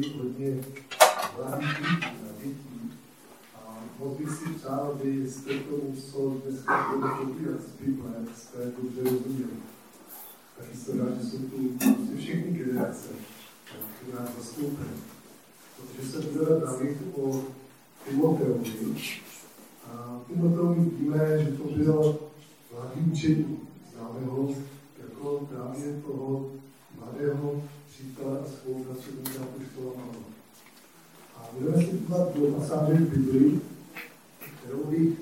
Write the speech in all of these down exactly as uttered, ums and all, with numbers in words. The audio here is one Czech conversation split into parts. byli hodně mladí a dětí. A moc bych si přál, abyste tomu, co dneska budeme povídat z Bible, jste dobře rozuměli. Taky jsem rád, že jsou tu všechny generace, které nás zastoupili. Protože se budeme bavit o Timoteovi. A Timoteovi víme, že to byl mladý učení. Známe ho jako právě toho mladého přítele a spolupracovníka apoštola Pavla. A budeme si dívat do pasáže v Biblii, kterou bych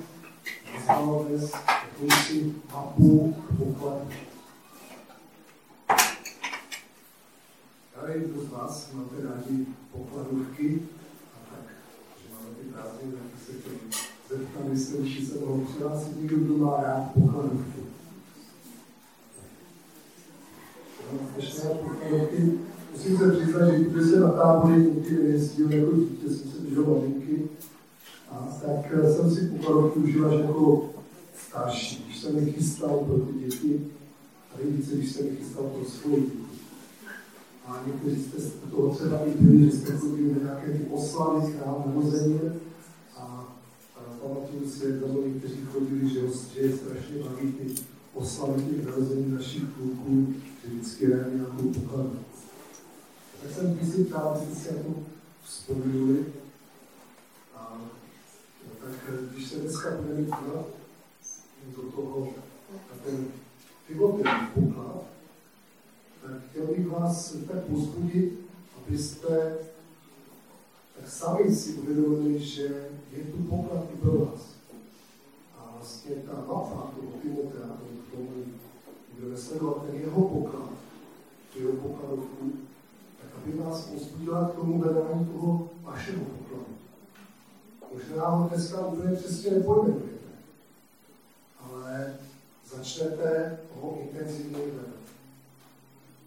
nazval dnes jakousi mapu pokladů. Tady kdo z vás máte rádi pokladovky a tak, že máme ty prázdniny, tak se to zeptám, jestli už se toho přihlásit někdo, kdo má rád pokladovky. Musím se přiznat, že když jsem na tábory někdy jezdil jako dítě, jsem se běžel malinky, a tak jsem si pokladovky užil až jako starší, když jsem je chystal pro ty děti a nejvíce, když jsem je chystal pro svoji děti. A někteří jste toho třeba i byli, že jste chodili na nějaké oslavy, chrám, narozeně, a pamatuju si, jak tam někteří chodili, že je strašně malý ty oslavy těch narození našich kluků, že vždycky rádi nějakou pokladnu. Tak jsem kdysi ptál, jestli si jako vzpomínali. A tak když se dneska budeme dívat do toho, na ten pivotelný poklad, tak chtěl bych vás tak pozbudit, abyste tak sami si uvědomili, že je tu poklad i pro vás. A vlastně ta mapa toho Timotea, toho kdo nesledoval ten jeho poklad, tu jeho pokladovku, tak aby vás pozbudila k tomu vedání toho vašeho pokladu. Možná ho dneska úplně přesně nepojmenujete, ale začnete ho intenzivně vedat.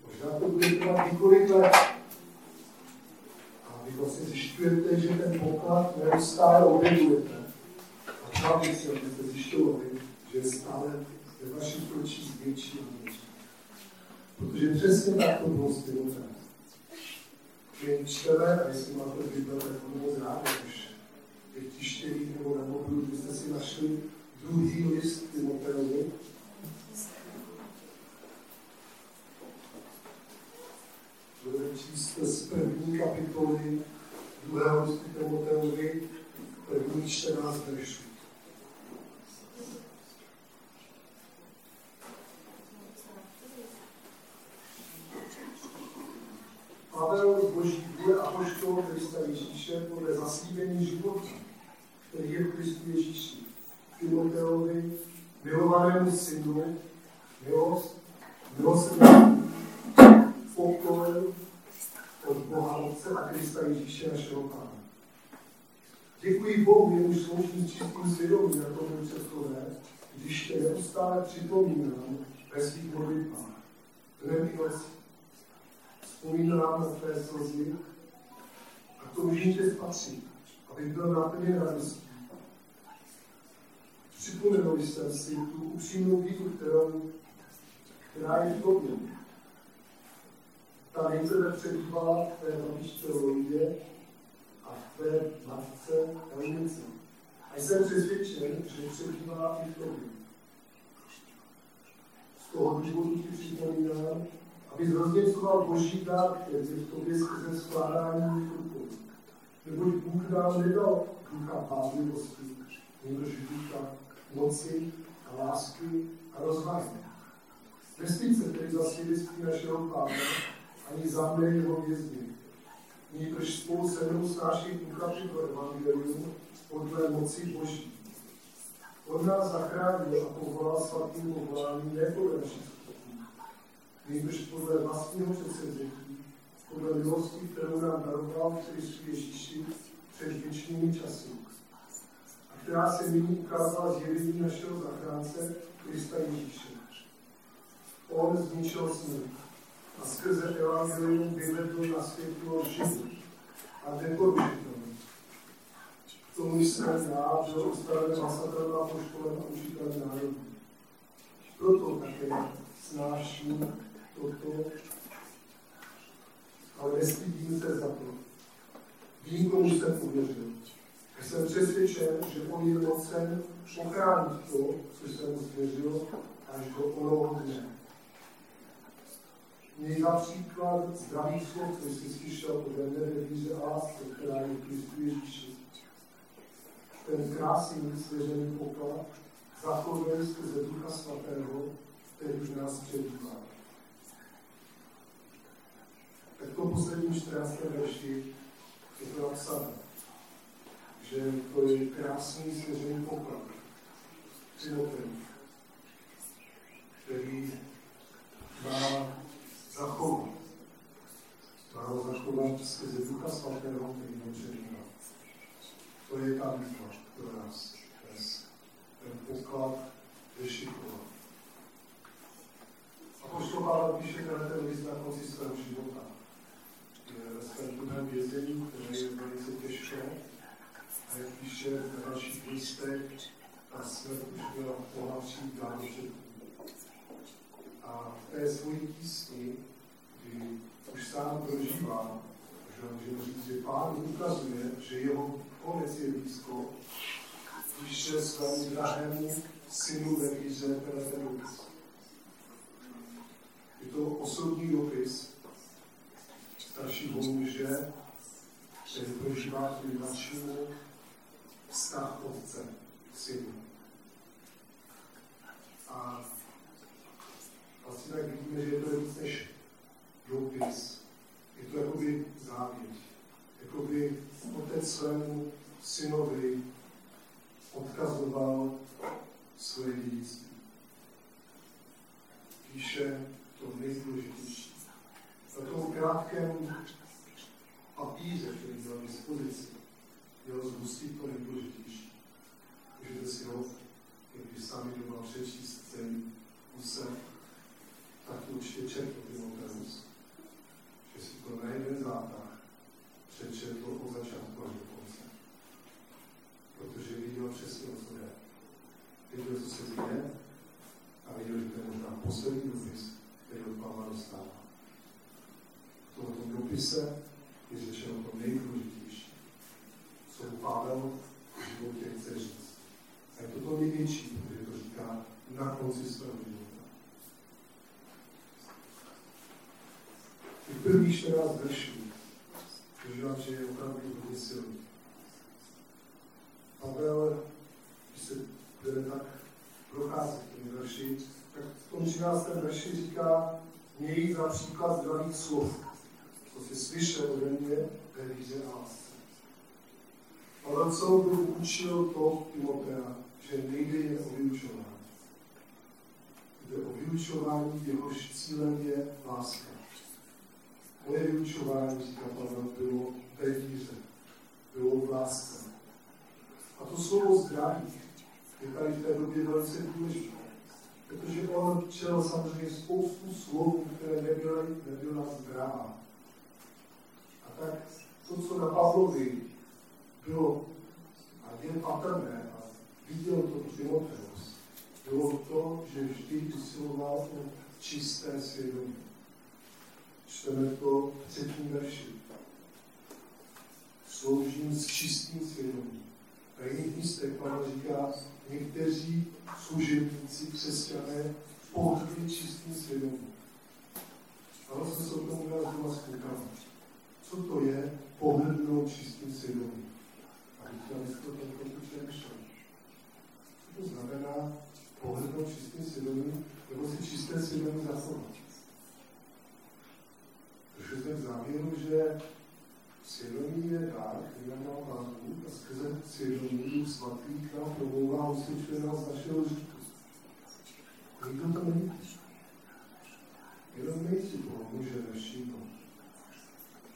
Možná to bude trvat několik let. A vy vlastně zjišťujete, že ten poklad neustále objevujete. A právě si, abyste zjišťovali, že je stále ve vašich očích větší a větší. Protože přesně tak to bylo s Timoteem. My čteme, a jestli máte Bible, tak to moc rád, už v těch čtyřech nebo na mobilu, byste si našli druhý list Timoteovi. Budeme číst z první kapitoly druhého listu Timoteovi, první čtrnáct veršů. Pavel z Boží vůle apoštol Krista Ježíše podle zaslíbení života, který je v Kristu Ježíši, Timoteovi, milovanému synu, milost, milosrdí, pokoj od Boha Otce a Krista Ježíše našeho Pána. Děkuji Bohu, jemuž sloužím čistým svědomí na tom přeslové, když tě neustále připomínám ve svých modlitbách. Dnem i nocí. Vzpomínám na tvé slzy a k tomu žitě spatří, abych byl náplně radostí. Připomenul jsem si tu upřímnou víru, kterou, která je v tobě. Ta nejprve přebývala v tvé babičce Loidě a v tvé matce Helenice. A jsem přesvědčen, že přebývala i v tobě. Z toho důvodu ti připomínám, aby zrozděcoval Boží dár, který se v tobě skrze skládání rukou. Neboť Bůh nám nedal ducha pádlivosti, nebož ducha moci a lásky a rozvahy. Nestýď se tedy za svědectví našeho Pána, ani za mne jeho vězně. Nýbrž spolu se mnou snáší ducha přikladem evangelium podle moci Boží. On nás zachránil a povolal svatým povoláním nepodle našich. Nejbrž podle vlastního předsevzetí, podle milosti, kterou nám daroval v Kristu Ježíši před věčnými časy, a která se nyní ukázala zjevení našeho zachránce Krista Ježíše. On zničil smrt a skrze evangelium vyvedl na světlo život a neporušitelnost. K tomu jsem já byl ustaven hlasatel a poškolen a učitel národů. Proto také snáším toto, ale nestydím se za to, nikomu jsem uvěřil. Jsem přesvědčen, že on je mocen ochránit to, co jsem zvěřil, až do onoho dne. Měj například zdravý slov, který jsi slyšel o vedené víře a lásce, která je v Kristu Ježíši. Ten krásný svěřený poklad zachovuje skrze Ducha Svatého, který už nás předívá. Tak to poslední čtrnácté verši je to napsané, že to je krásný svěřený poklad Timoteův, který má zachovat. Má ho zachovat skrze Ducha Svatého, který ho předívá. To je ta výzva pro nás dnes. Ten poklad dešifrovat. Apoštol Pavel píše ten list na konci svého života. Ve svém druhém vězení, které je velice těžké, a jak píše v dalších listech, ta smrt už byla Boha přijít dávno předtím. A v té svojí tísni, kdy už sám prožívá, že můžeme říct, že Pán ukazuje, že jeho konec je blízko, píše svému drahému synu ve víře tenhle dopis. Je to osobní dopis staršího muže, který prožívá kvůli mladšímu vztah otce k synu. A vlastně tak vidíme, že je to víc než dopis. Je to jakoby závěť. Jakoby otec svému synovi odkazoval svoje dědictví. Píše to nejdůležitější. Na tom krátkém papíře, který byl v dispozici, měl zhustit to nejdůležitější. Můžete si ho, když sami doma přečíst celý úsek, tak to určitě četl Timoteus, že si to na jeden zátah přečetl od začátku až do konce. Protože viděl přesně, co je. Viděl, co se děje, a viděl, že to je možná poslední dopis, který od Pavla dostává. V tomto dopise je řečeno to nejdůležitější, co Pavel v životě chce říct. A je to to největší, protože to říká na konci svého života. Ty první čtrnáct veršů, dožívám, že je opravdu hodně silný. Pavel, když se bude tak procházet těmi verši, tak v tom třináctém verši říká, měj za příklad zdravých slov, co si slyšel ode mě ve víře a lásce. Pavel celou dobu učil to Timotea, že nejde jen o vyučování. Jde o vyučování, jehož cílem je láska. Moje vyučování, říká Pavel, bylo ve víře, bylo v lásce. A to slovo zdraví je tady v té době velice důležité, protože on čel samozřejmě spoustu slov, které nebyla, nebyla zdravá. A tak to, co na Pavlovi bylo a je patrné, a viděl to Timoteus, bylo to, že vždy usiloval o čisté svědomí. Čteme to v třetím verši. Sloužím s čistým svědomím. A jiných místech Pavel říká, někteří služebníci křesťané pohrdli čistým svědomím. Ale jsem se o tom měl doma spíkám. Co to je pohrdnout čistým svědomím? A říkám, jestli to tam trochu přemýšlel. Co to znamená pohrdnout čistým svědomím, nebo si čisté svědomí zachovat? Protože jsme v závěru, že svědomí je dár, který nám dá Pán Bůh, a skrze svědomí svatý, která probouvá a osvědčuje nás našeho říku. Nikdo to není. Jenom nejsi toho může nevšimnout,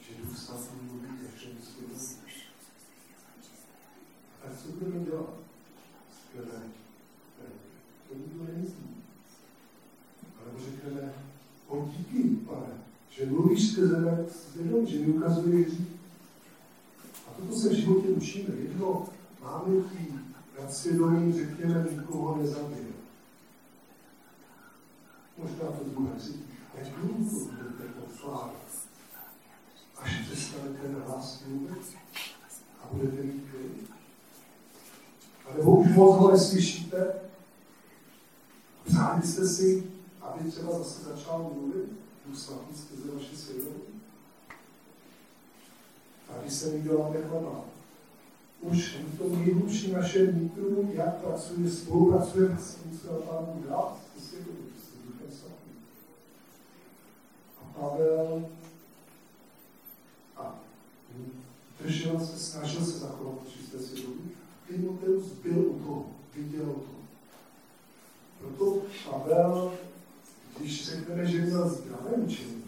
že Duch svatý mluví našemu svědomí. A co budeme dělat? Řekneme, ne, to nikdo neví. Alebo řekneme, o díky, Pane, že mluvíš skrze mé svědomí, že mi ukazuješ řík. A toto se v životě učíme. Jedno máme tý nadsvědomí, řekněme, nikoho nezabije. Možná to druhé cítí. A jak dlouho budete poslávat, až přestanete na vás mluvit? a budete mít klid. A nebo už moc ho neslyšíte a přáli jste si, aby třeba zase začal mluvit, důsledný skrze vaše svědomí. Tady se mi děláme chleba. Už v tom nejhlubším našem vnitru, jak pracuje, spolupracujeme s tím, co tam udělá, s svědomí, s duchem svatým. A Pavel a držel se, snažil se zachovat čisté svědomí. Timoteus byl u toho, viděl to. Proto Pavel, když řekneme, že je za zdravé učení,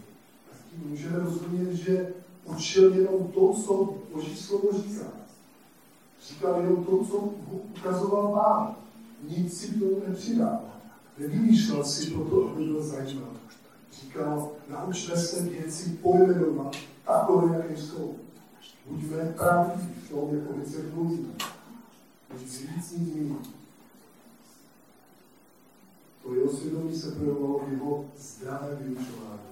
tak tím můžeme rozumět, že učil jenom to, co Boží slovo říká. Říkal jenom to, co ukazoval vám. Nic si k tomu nepřidal. Nevymýšlel si proto, aby byl zajímavý. Říkal, naučme se věci pojmenovat takové, jaké jsou. Buďme pravdiví v tom, jako věcech mluvíme. Nic víc, nic jiný. To jeho svědomí se projevovalo v jeho zdravém vyučování.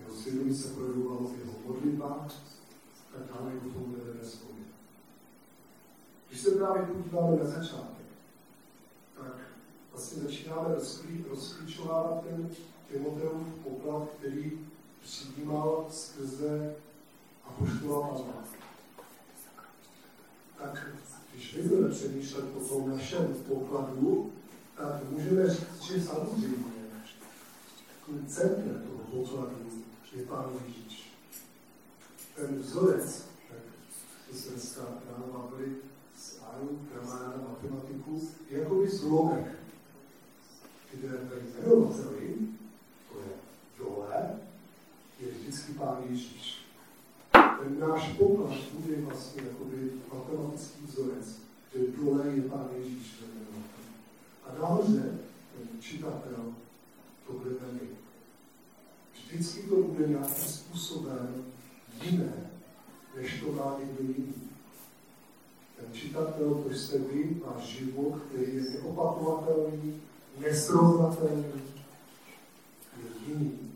Jeho svědomí se projevovalo v jeho modlitbách, tak dále k tomu vedeme spolu. Když se právě podíváme na začátek, tak vlastně začínáme rozklíčovávat ten Timoteův poklad, který přijímal skrze apoštola Pavla. Tak když nebudeme přemýšlet o tom našem pokladu, tak můžeme říct, že samozřejmě tím centrem toho pokladu je Pán Ježíš. Ten vzorec, tak jsme dneska ráno bavili s Árou, kamaráda matematiku, je jakoby zlomek, kde ten rozvoj, to je dole, je vždycky Pán Ježíš. Ten náš poklad bude vlastně jakoby matematický vzorec, kde dole je Pán Ježíš. A nahoře ten čitatel to budeme my. Vždycky to bude nějakým způsobem jiné, než to má někdo jiný. Ten čitatel, to jste vy, váš život, který je neopakovatelný, nesrovnatelný, je jiný.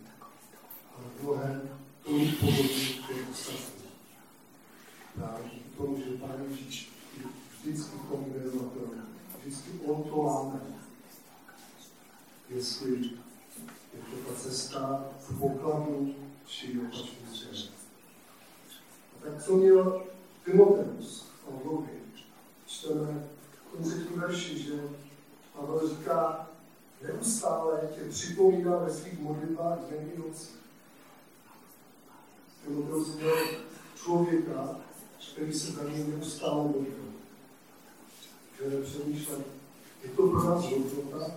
Ale mnohem tolik podobný, který ostatní. Právě k tomu, že Pán Ježíš vždycky kombinatelný. Vždycky on to láme. Jestli je to ta cesta k pokladu, či opačným směrem. A tak co měl Timoteus v Bohu? Čteme v konci tím verši, že Pavel říká, neustále tě připomíná ve svých modlitbách dnem i nocí. Timoteus měl člověka, který se za něj neustále modlil. Že přemýšlím, je to pro nás hodnota,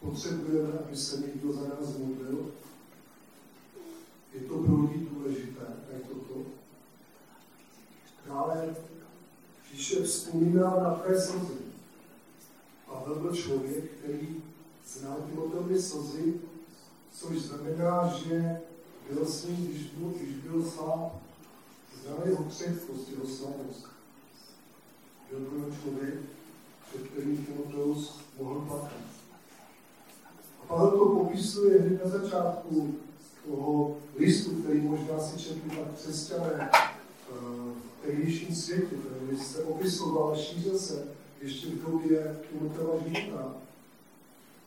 potřebujeme, aby se někdo za nás modlil, je to pro lidi důležité, tak toto. Dále, když je vzpomínám na tvé slzy, Pavel byl člověk, který znal Timoteovy slzy, což znamená, že byl s ním, když byl, když byl sám, znal jeho křehkost, jeho slabost. Byl byl člověk, před kterým Timoteus mohl plakat. A Pavel to popisuje hned na začátku toho listu, který možná si četli na křesťané v tehdejším světě, který se opisoval a šířil se ještě v době Timoteova života.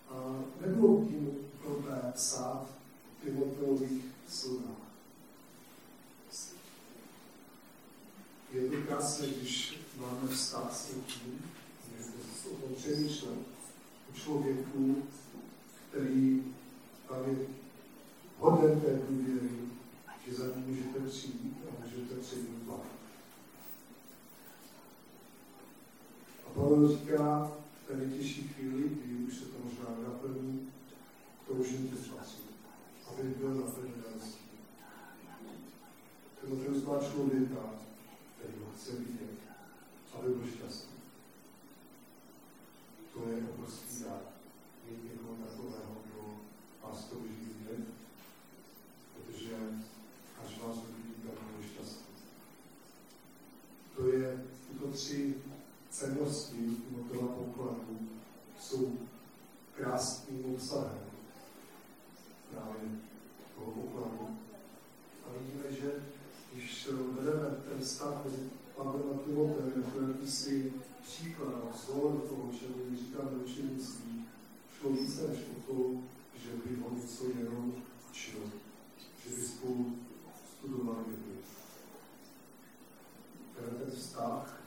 A nebylo tím dobré psát v Timoteových slzách. Je to krásné, když máme vztah s někým, o tom přemýšlím, o člověku, který tam je hoden té důvěry, že za ní můžete přijít a můžete přijít dva. A Pavel říká, v té nejtěžší chvíli, kdy už se to možná naplní, to už není to spasí, aby byl naplněn další. Timoteus má člověka, který ho chce vidět, aby byl šťastný. To je obrovský dár. Mít někoho takového, kdo vás to může vidět, protože až vás uvidí, tak bude šťastný. To je, tyto tři cennosti Timoteova pokladu jsou krásným obsahem právě toho pokladu. A vidíme, že když vedeme ten vztah mezi Pavlem a Timotem jako jakýsi příklad a vzor toho, čemu my říkáme učenictví, šlo víc než o to, že by on co jenom učil, že by spolu studoval vědět. Ten vztah,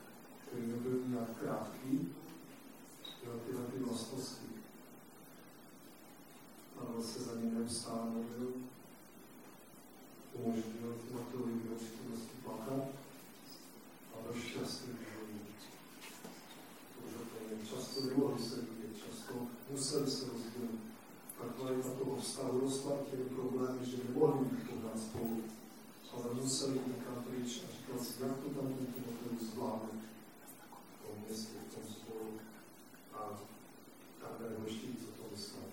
který nebyl nějak krátký, byl tyhle ty vlastnosti. Pavel se za ním neustále modlil, umožnil tyhle ty lidé přítomnosti plakat a byl šťastný život. Protože často nemohli se vidět, často museli se rozdělit. Takhle i tato obstavu rostla těmi problémy, že nemohli být pořád spolu, ale museli někam pryč a říkal si, jak to tam někdo mohl zvládnout v tom městě, v tom spolu a takhle nehoští, co to dostane.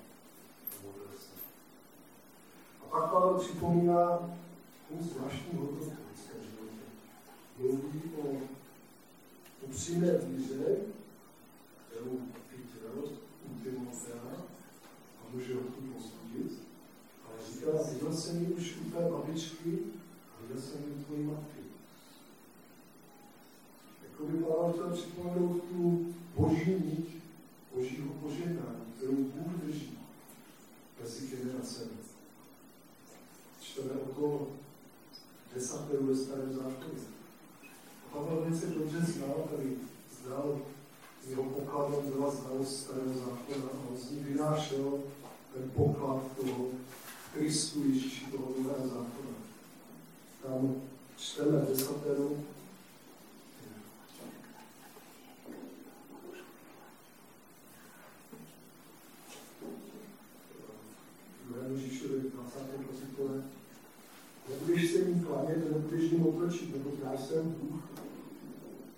A pak Pavel připomíná takovou zvláštní hodnotu v lidském životě. Mluví o upřímné víře, kterou viděl u Timotea a může ho tu posudit, ale říká, viděl jsem ji už u té babičky a viděl jsem ji u tvojí matky. Jakoby Pavel chtěl připomenout tu boží nit, božího požehnání, kterou Bůh drží mezi generacemi. Čteme okolo desátého ve starém zákoně. A Pavel velice dobře znal, který znal, jeho pokladem byla znalost starého zákona a on z ní vynášel ten poklad toho Kristu Ježíši, toho nového zákona. Tam čteme desateru. Nebudeš se jim klanět, nebudeš jim otočit, neboť já jsem Bůh,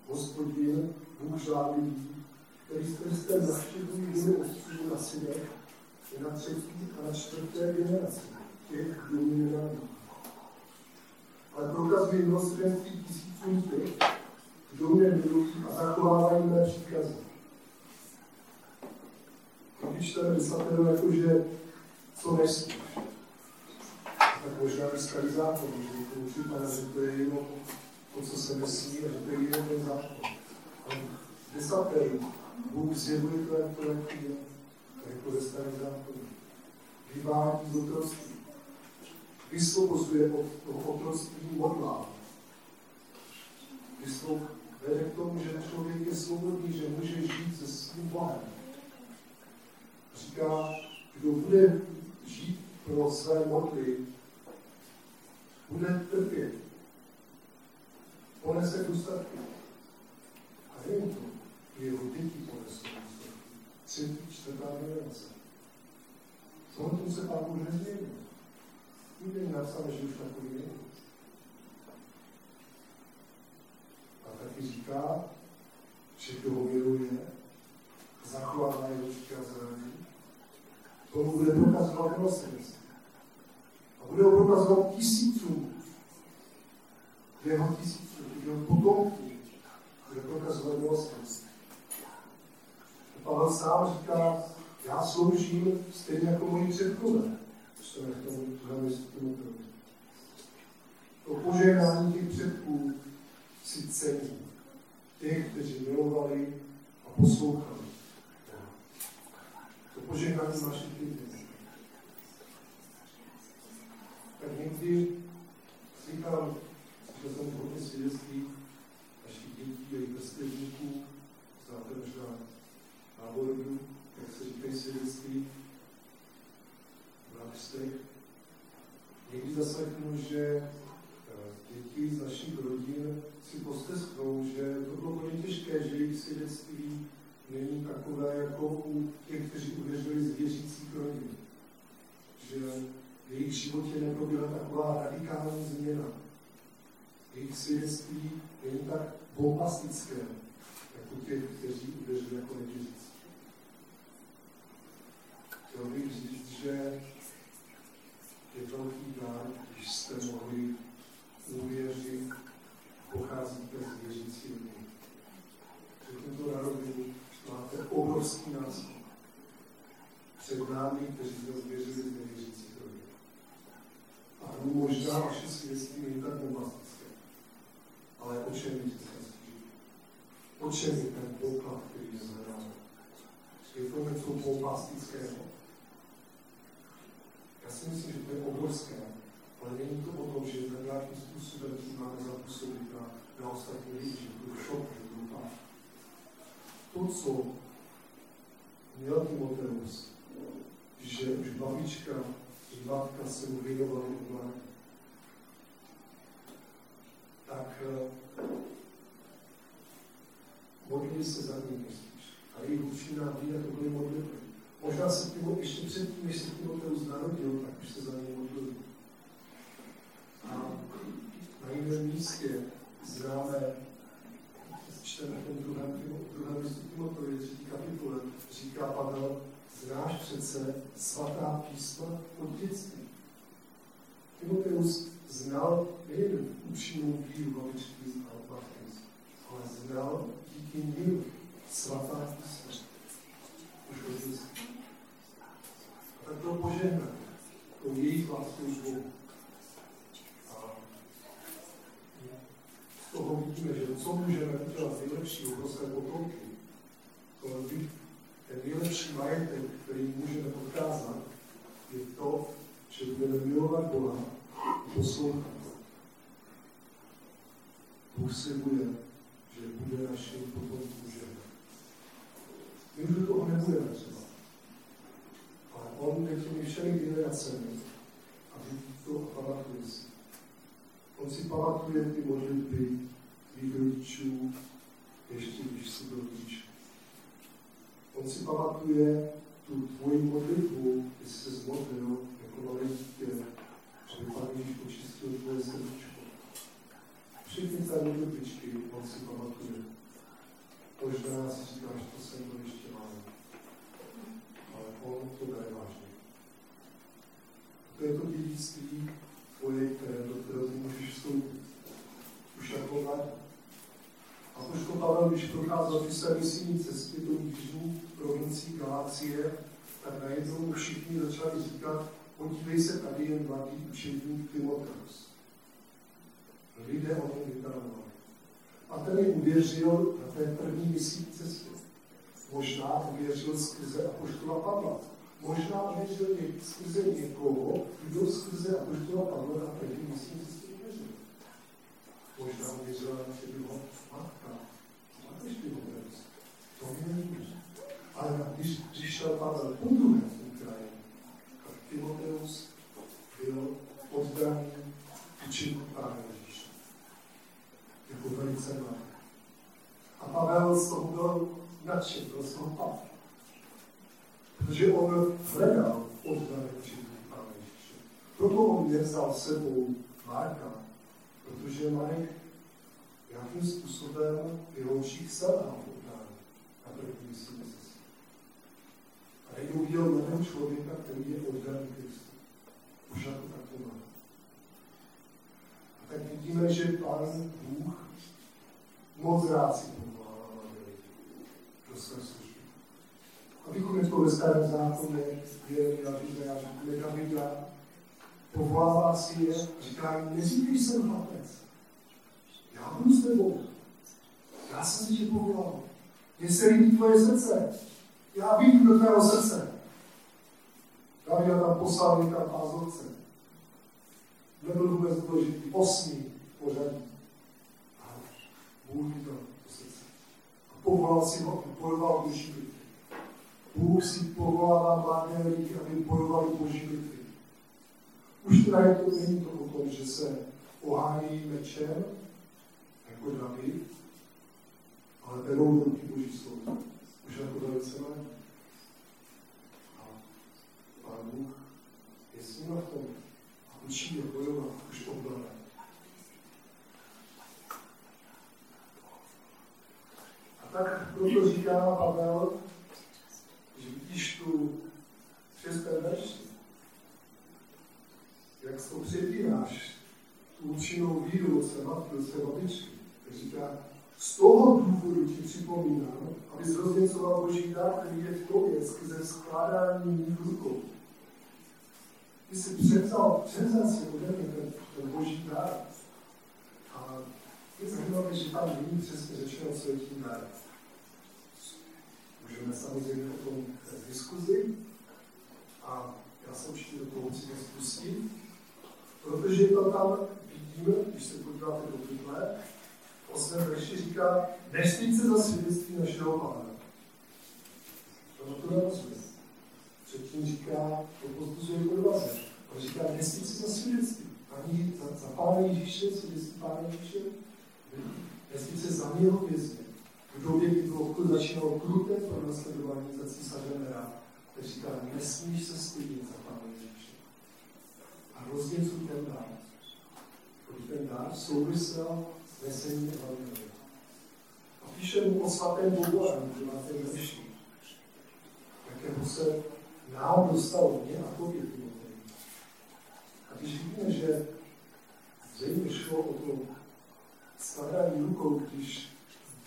Hospodin, Bůh žádný lidí, který prstem zaštěpují viny odců na synech, je na třetí a na čtvrté generaci těch, kdo mě nenávidí. Ale prokazuji milosrdenství tisícům těch, kdo mě milují a zachovávají mé příkazy. Když čteme desatero jako, že co nesmíš. Tak možná i starý zákon, že to připadá, že to je jenom to, co se nesmí, a že to je jenom ten zákon. A desatero Bůh zjevuje to, jak to jak je, jako ze starý zákon. Vyvádí z otroctví. Vysvobozuje od toho otroctví modlá. Vede k tomu, že člověk je svobodný, že může žít se svým Bohem. Říká, kdo bude žít pro své modly, bude trpět, ponese důsledky. A není to, jeho děti ponesou důsledky. Třetí, čtvrtá generace. Zhodnou se Pán Bůh nezměnil. Nikde je napsáno, že už takový není. A taky říká, že kdo ho miluje, zachovává jeho příkazy. Tomu bude prokazovat milosrdenství. A bude ho prokazovat tisícům. Jeho tisícům, jeho potomků bude prokazovat milosrdenství. Pavel sám říká, já sloužím stejně jako moji předkové. To je v tom druhém listu. To požehnání těch předků si cení. Těch, kteří milovali a poslouchali. To požehnání našich lidí. Tak někdy říkám, že jsem hodně svědectví našich dětí a jejich vrstevníků, znáte možná náboru, jak se říkají svědectví, v návštěch. Někdy zaslechnu, že děti z našich rodin si postesknou, že to bylo hodně těžké, že jejich svědectví není takové jako u těch, kteří uvěřili z věřících rodin. Že v jejich životě neproběhla taková radikální změna. Jejich svědectví není tak bombastické, jako těch, kteří uvěřili jako nevěřící. Chtěl bych říct, že je velký dár, když jste mohli uvěřit, pocházíte z věřící rodin. Že tento narobení máte obrovský násled před námi, kteří jsme zvěřili z nevěřících rodin. A možná vaše svědectví není tak bombastické, ale O čem je ten poklad, který zvedal? Je to něco bombastického? Já si myslím, že to je obrovské, ale není to o tom, že ten nějakým způsobem třeba nezapůsobit na, na ostatní lidi, že to je šok, že to je páč. To, co měl Timoteus, že už babička, že matka se mu věnovaly umlání, tak modlí se za ním nejspíš. A jejich učí náví, a to byly modlitby. Možná se tím, ještě předtím, než se Timoteus narodil, tak už se za ním modlil. A na jiném místě známe, čteme v tom druhém, druhém listu Timoteovi, třetí kapitole, říká Pavel, znáš přece svatá písma od dětství. Timoteus znal nejen upřímnou víru babičky a matky, ale znal díky nim svatá písma. Už od dětství. A tak to požehná, to jejich láskou z Bohu. Z toho vidíme, že co můžeme udělat nejlepší obrovské potomky, to je ten nejlepší majetek, který můžeme odkázat, je to, že budeme milovat Boha a poslouchat. Bůh slibuje, že bude naším potomkům žena. My už do toho nebudeme třeba, ale on jde těmi všemi generacemi a vidí to a pamatuje si. On si pamatuje ty modlitby tvých rodičů, ještě když si byl rodič. On si pamatuje tu tvoji modlitbu, když jsi se zmodlil jako malé dítě, aby Pán Ježíš očistil tvoje srdíčko. Všechny ty modlitbičky on si pamatuje. Možná si říkáš, to jsem to ještě malý. Ale on to bere vážně. To je to dědictví tvoje, které do kterého můžeš vstoupit. Už jako mladí. A poštol Pavel, když procházal ty své misijní cesty do Jižní provincii Galácie, tak najednou všichni začali říkat, podívej se, tady je mladý učedník Timoteus. Lidé o něm vypravovali. A ten je uvěřil na té první misijní cestě. Možná uvěřil skrze apoštola Pavla. Možná uvěřil skrze někoho, kdo skrze apoštola Pavla na první misijní cestě uvěřil. Možná uvěřila, že by ho matka. Máte ještě Timoteus? To mi nevíš. Ale když přišel Pavel po druhé v Ukrajině, tak Timoteus byl oddaný učení Pána Ježíše. Jako velice mladý. A Pavel z toho byl nadšen, byl z toho Pavel. Protože on hledal oddaný učení Pána Ježíše. Proto on nevzal sebou Marka, protože Marek nějakým způsobem vyloučí se na oddání na první smysl. A někdo uděl mladého člověka, který je oddaný Kristu. Už jako tak to má. A tak vidíme, že Pán Bůh moc rád si povolal na mladé do své služby. Abychom je to ve starém zákoně věděli na výzvě a řekli Davida, povolává si je, říká jim, neříkej jsem chlapec. Já budu s tebou. Já jsem si tě povolal. Mně se líbí tvoje srdce. Já vidím do tvého srdce. Davida tam poslal někam pázorce. Nebyl vůbec důležitý. Osmý pořadí. A Bůh viděl do srdce. A povolal si ho, bojoval Boží bitvy. Bůh si povolává mladé lidi, aby bojovali Boží bitvy. Už teda je to není to o tom, že se ohánějí mečem, jako David, ale berou ruky Boží slovo. Už jako velice mladí. A Pán Bůh je s nima v tom a učí je bojovat už od mladé. A tak proto říká Pavel, že vidíš tu šesté verši, jak se přepínáš tu účinnou víru od své matky, od své babičky, tak říká, z toho důvodu ti připomínám, aby zrozněcoval Boží dar, který je v tobě skrze skládání mých rukou. Ty jsi převzal, převzal si ode mě ten, ten Boží dar a ty jsi měl představy, že tam není přesně řečeno, co je tím dárem. Můžeme samozřejmě o tom diskuzi a já se určitě do toho si nespustím, protože to tam vidím, když se podíváte do Bible, v osmém verši říká, neštít se za svědectví našeho Pána. To je rozvěst. Předtím říká, to pozbuzuje podvaze. On říká, neštít se za svědectví. Ani za, za Pána Ježíše, svědectví Pána Ježíše, neštít se za jeho vězně. V době, kdy to začínalo kruté pronásledování za císaře Nera, který říká, nesmíš se stydit za Pána Ježíše. A rozdíl jsou ten dár. Protože ten dár souvisel s vesením evangelia. A píše mu o svatém Bohu, a děláte větší. Jakého se nám dostalo mě a tobě Timoteji. A když vidíme, že zřejmě šlo o to skládání rukou, když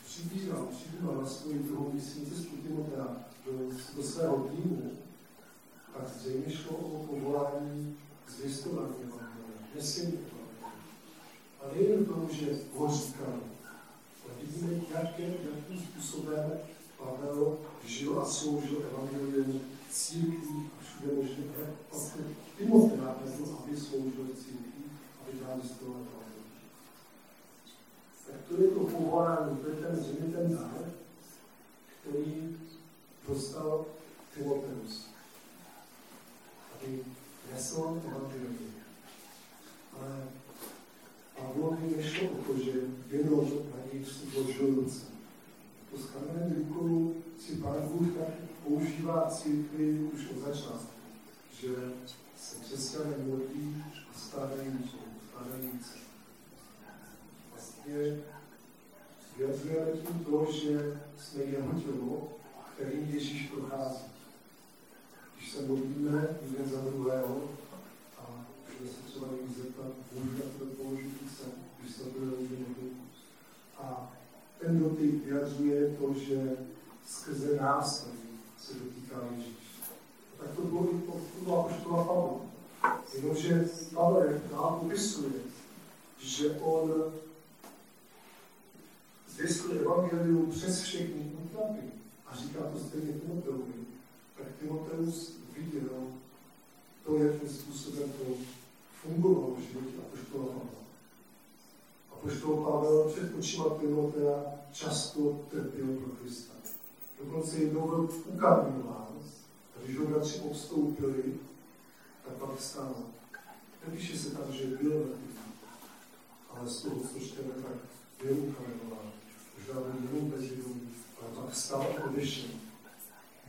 přibíral, přibíral na svou druhou místní cestu Timotea do, do svého týmu, tak zřejmě šlo o povolání zvěstování evangelia, nesmírně evangelia. A nejen tomu, že ho říkal, ale vidíme, jakým způsobem Pavel žil a sloužil evangelium církví a všude možné. Vlastně Timotea vezl, aby sloužil církví, aby dál zvěstoval evangelia. Tak to je to povolání, to je ten zřejmě ten dár, který dostal Timoteus. Aby nesl evangelium. Ale Pavlovi nešlo o to, že jenom na něj vložil ruce. To s kamenem rukou si Pán Bůh tak používá církvi už od začátku, že se křesťané modlí a stávají se. Vlastně vyjadřujeme tím to, že jsme jeho tělo, kterým Ježíš prochází. Když se modlíme jeden za druhého, a když se třeba někdy zeptat, můžu na to položit více, když se to nebudu. A ten dotyk vyjadřuje to, že skrze nás se dotýká Ježíš. A tak to bylo i podpůvá apoštola Pavla. Jenomže Pavel nám popisuje, že on zvěstl evangelium přes všechny útrapy a říká to stejně Timoteovi, tak Timoteus viděl to, jakým způsobem to fungovalo v životě apoštola Pavla. Apoštol Pavel před očima Timotea často trpěl pro Krista. Dokonce jednou byl ukamionován, a když ho bratři obstoupili, tak pak stál. Nepíše se tam, že byl mrtvý, ale z toho, co čteme, tak byl ukamionován. Možná byl jenom bezvědomý, ale pak stál a odešel.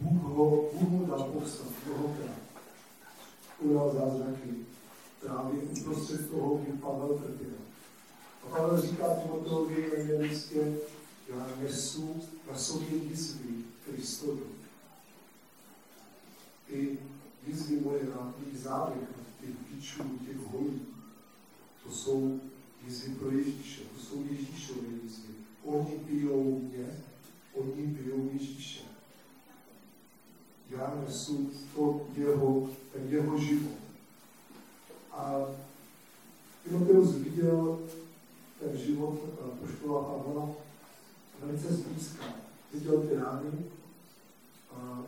Bůh ho, Bůh mu dal povstat mnohokrát. Udělal zázraky právě uprostřed toho, kdy Pavel trpěl. A Pavel říká Timoteovi na jedné místě, já nesu na sobě jizvy Kristovi. Ty jizvy moje na těch zádech, těch bičů, těch holí, to jsou jizvy pro Ježíše, to jsou Ježíšovy jizvy. Oni bijou mě, oni bijou Ježíše. Já nesu to jeho, ten jeho život. A Timoteus viděl ten život apoštola Pavla velice zblízka. Viděl ty rány,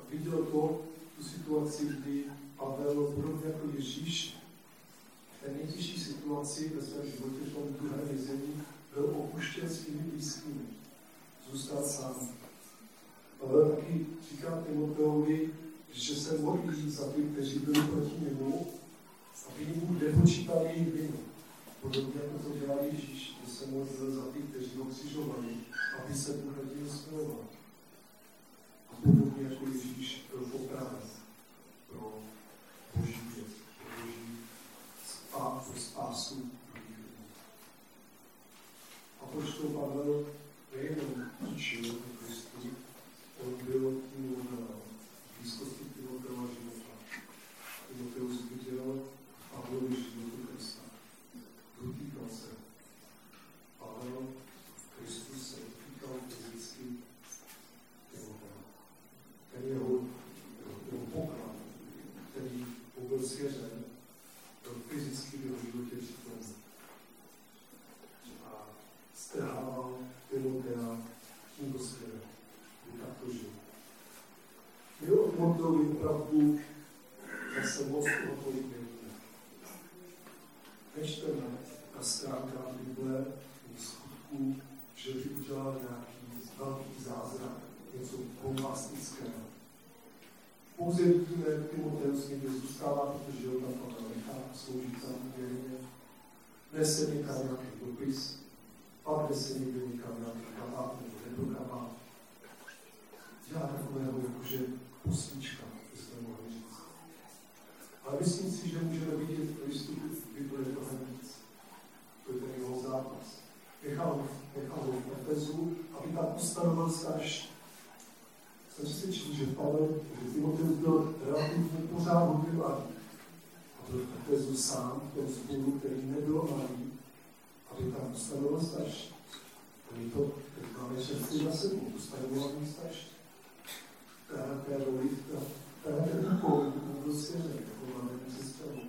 viděl to, tu situaci, kdy Pavel, podobně jako Ježíš, v té nejtěžší situaci ve svém životě, v tom druhém vězení, byl opuštěn svými blízkými. Zůstal sám. Pavel taky říká Timoteovi, že se modlí za ty, kteří byli proti němu, aby mu nepočítal jejich vinu. Podobně jako to dělal Ježíš, že se modlil za ty, kteří ho křižovali, aby se Bůh nad ním smiloval. A podobně jako Ježíš byl popraven pro Boží věc, pro Boží spá, pro spásu lidí. Apoštol Pavel nejenom učil o Kristu, on byl tím odhalem, v blízkosti Timoteova života. Timoteus viděl Pavlovi životu Krista. Dotýkal se. Pavel Kristus se dotýkal fyzicky Timotea. Ten jeho, jeho poklad, který byl svěřen, byl fyzicky v jeho životě přítomný. A strhával nebo svět. Je takto žil. Byl odmodlový prav Bůh, zase moc toho tolik nevíte. Nežte na ta stránka Bible, těch skutků, že by udělal nějaký velký zázrak, něco bombastického. Pouze vidíme, jak Timoteus někde zůstává, protože ho tam Pana nechá, slouží tam věrně. Dnes se někam nějaký dopis, pak dnes se někde někam nějaký kabát nebo neprokabát. Dělá takového jakože poslíčka, bychom mohli říct. Ale myslím si, že můžeme vidět v Kristu Bible mnohem víc. To je ten jeho zápas. Nechal, nechal ho v Efezu, aby tam ustanovil stáž. Jsem přesvědčený, že Pavel, že Timoteus byl relativně pořád obyvalý. A byl v Efezu sám, v tom sboru, který nebyl malý, aby tam ustanovil stáž. Který to, který máme šestý na sebou, ustanovovaný stáž. Té roli, té úkol, byl svěřený, jako máme představu.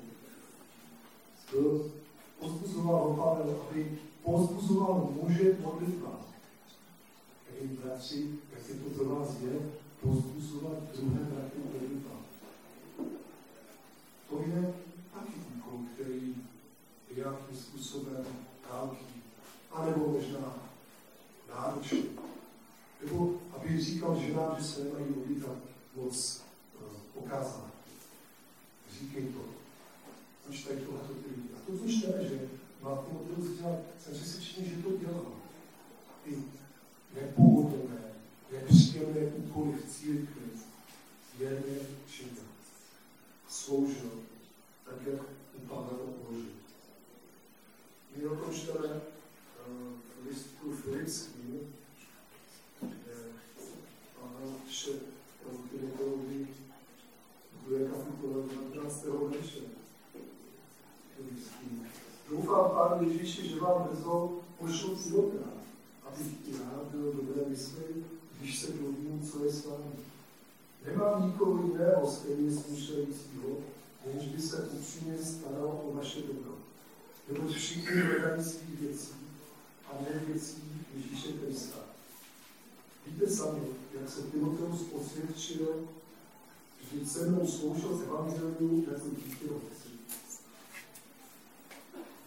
Byl pozbuzoval ho Pavel, aby pozbuzoval muže modlitbám. Jejím bratři, jak je to pro vás je, pozbuzovat druhé bratry modlitbám. To je taky úkol, který je nějakým způsobem dálký, anebo možná náročný. Nebo aby říkal ženám, že se nemají odlítat moc pokázat. Říkej to. Znač tady tohle to ty lidi. A to, co čteme, že má Timoteus dělat, jsem přesvědčený, že to dělá. I nepouhodné, nepříjemné úkoly v církvi věrně činil. Sloužil, tak jak u Pavla uložil. My o tom čteme v listu Filipským, Pavel píše Timoteovi druhé kapitole devatenáctého verše. Doufám, Pane Ježíši, že vám brzo pošlu cílokrát, abych i já byl dobré mysli, když se mluvím, co je s vámi. Nemám nikoho jiného stejně smýšlejícího, jenž by se upřímně staral o vaše dobro. Neboť všichni hledají svých věcí a ne věcí Ježíše Krista. Víte sami, jak se Timoteus posvědčil, že se mnou sloužil s evangeliu jako dítě otci.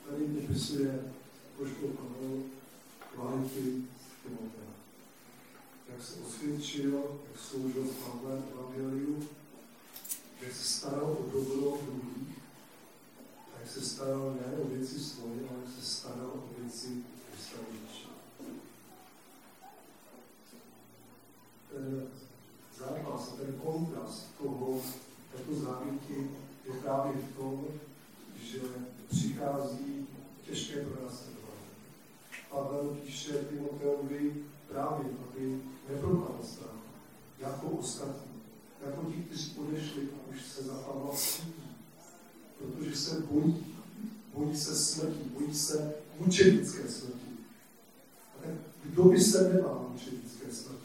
Tady popisuje poštol Pavel kvality Timotea. Jak se osvědčil, jak sloužil s Pavlem evangeliu, jak se staral o dobro druhých, jak se staral ne o věci svoje, ale jak se staral o věci ostatních. Ten zápas a ten kontrast toho, této závěti je právě v tom, že přichází těžké pronásledování. Pavel píše Timoteovi právě, aby nepropadl strach, jako ostatní, jako ti, kteří odešli a už se za Pavla cítí, protože se bojí, bojí se smrti, bojí se mučenické smrti. A tak kdo by se nebál mučenické smrti?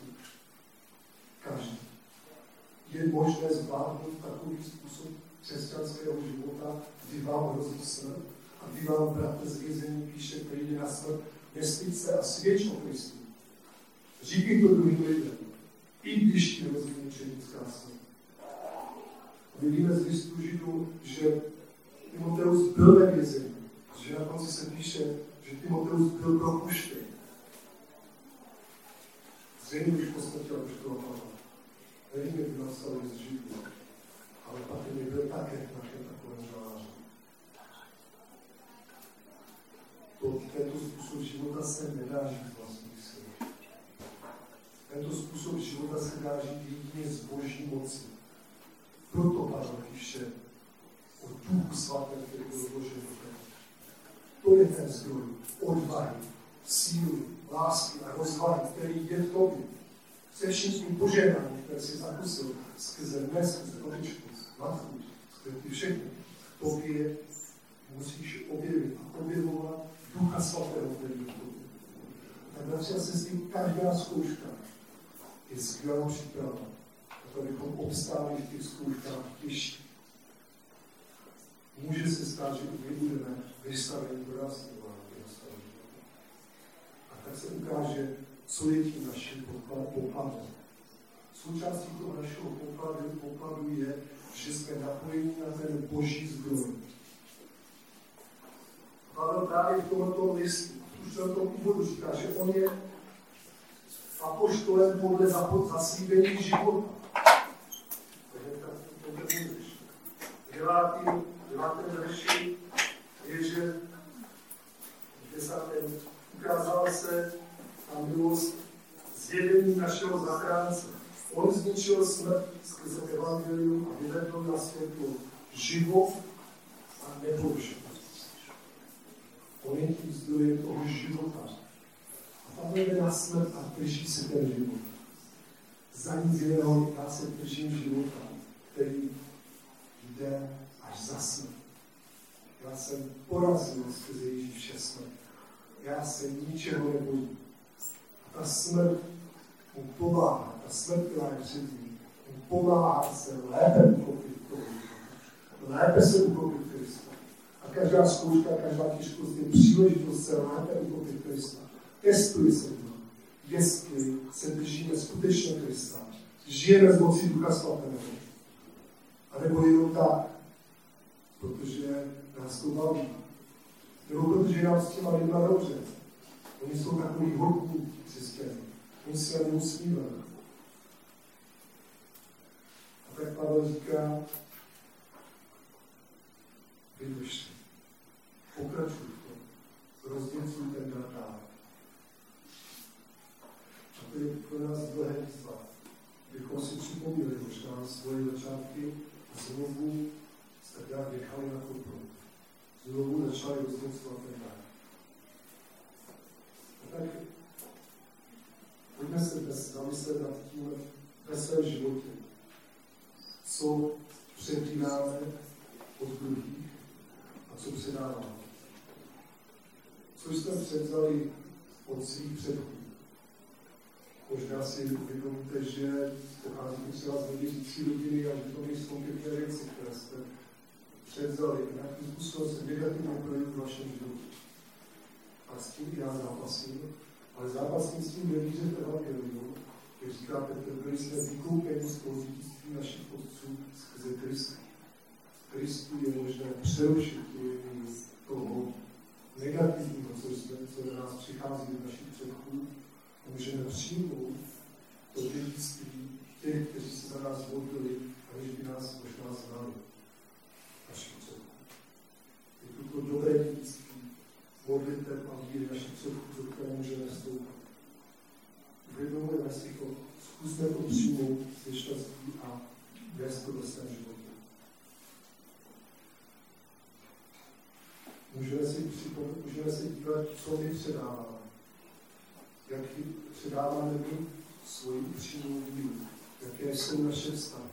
Každý. Je možné zvládnout takový způsob křesťanského života, kdy vám hrozí smrt a kdy vám bratr z vězení píše, který jde na smrt, nestyď se a svědč o Kristu. Říkej to druhým lidem, i když ti hrozí mučenická smrt. Vidíme z listu Židů, že Timoteus byl ve vězení, že na konci se píše, že Timoteus byl propuštěn. Zřejmě už posmrtil apoštola Pavla. Nevím, jak by napsal z Židů, ale pak je byl také našem takovém žaláře. Tento způsob života se nedá žít vlastních sil. Tento způsob života se dá žít jedině z boží moci. Proto Pavel píše o duchu svatém, který byl vložen do toho. To je ten zdroj odvahy, síly, lásky a rozvahy, který je v tobě. Se vším tím požehnáním, které jsi zakusil, skrze mne, skrze otečku, matku, skrze ty všechny, tobě musíš objevit a objevovat ducha svatého, který je v tobě. Tak například se s tím každá zkouška je skvělá příprava, abychom obstáli v těch zkouškách těžkých. Může se stát, že my budeme vystaveni do nás, a tak se ukáže, století našich pokladů. Součástí toho našeho pokladu je, že jsme napojeni na ten boží zdroj. Pavel právě v tomto listu, už na tom úvodu říká, že on je apoštolem podle zaslíbení života. Devátý, devátém verši je, že v desátém ukázala se ta milost zjevení našeho zachránce. On zničil smrt skrze evangelium a vyvedl na světlo život a neporušenost. On je tím zdrojem toho života. A tam jde na smrt a drží se ten život. Za nic jiného já se držím života, který jde až za smrt. Já jsem porazil skrze Ježíše smrt. Já se ničeho nebojím. A ta smrt mu pomáhá, ta smrt, která je před ním, mu pomáhá se lépe uchopit toho života. Lépe se uchopit Krista. A každá zkouška, každá těžkost je příležitost se lépe uchopit Krista. Testuj se to, jestli se držíme skutečně Krista. Žijeme z moci Ducha Svatého. A nebo jenom tak, protože nás to baví. Nebo protože nám s těma lidma dobře. Oni jsou takový hodní křesťané. Oni se na ně usmívají. A tak Pavel říká, vydrž, pokračuj v tom, rozděcuj ten dátár. A to je pro nás dlhé výzva, abychom si připomněli možná svoje začátky a znovu se tak nechali na kontrolu. Znovu začali rozděcovat ten dátár. Tak pojďme se zamyslet nad tím ve svém životě, co předáváme od druhých a co předáváme. Co jsme převzali od svých předchů. Možná si uvědomíte, že pocházíte třeba z věřící rodiny a že to nejsou pěkné věci, které jste převzali. Nějakým způsobem se negativně projeví v vašem životě. A s tím já zápasím, ale zápasím s tím ve víře v evangeliu, když říká Petr, byli jsme vykoupeni z pozdictví našich otců skrze Krista. Kristu je možné přerušit toho negativního, co, jsme, co do nás přichází do našich předchů, a můžeme přijmout to dědictví těch, kteří se za nás modlili, aniž by nás možná znali. Našich předchů. Je to dobré dědictví. Modliteb a víry našich předchů, do které můžeme vstoupit. Uvědomujeme si to, zkusme to přijmout s věčností a vést to ve svém životě. Můžeme si, připom- můžeme si dívat, co my předáváme. Jak předáváme my svoji upřímnou víru, jaké jsou naše vztahy.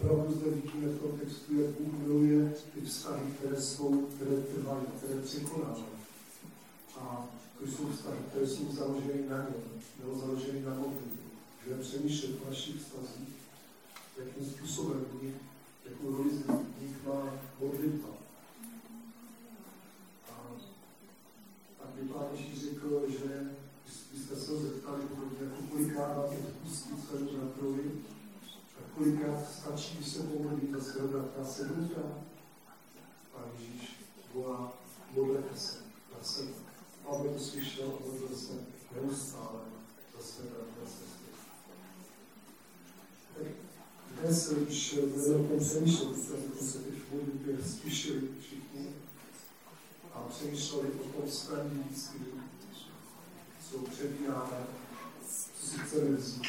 Opravdu zde vidíme v tom textu, jak Bůh miluje ty vztahy, které jsou, které trvají, které překonávají. A to jsou vztahy, které jsou založeny na něm, nebo založeny na modlitbě. Můžeme přemýšlet o našich vztazích, jakým způsobem v nich, jakou roli z nich má modlitba. A tak by Pán Ježíš řekl, že byste se zeptali podobně, jako kolikrát máte vpustit svému bratrovi, kolikrát stačí, když se pomodlí za svého bratra sedmkrát? Pán Ježíš volá, modlete se, za sebe. Pavel to slyšel a modlil se neustále za své bratra sestry. Tak dnes se už velmi přemýšleli, protože se teď v modlitbě slyšeli všichni a přemýšleli o tom svém dědictví, co přebíráme, co si chceme vzít.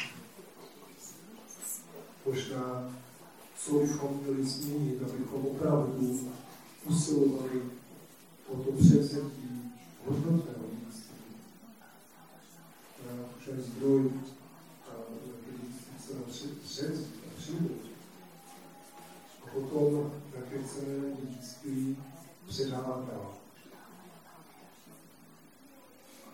Možná, co bychom měli změnit, abychom opravdu usilovali o to převzetí hodnotného dědictví. Ten zdroj, který chceme převzít a přijmout. A potom, jaké chceme dědictví předávat dál.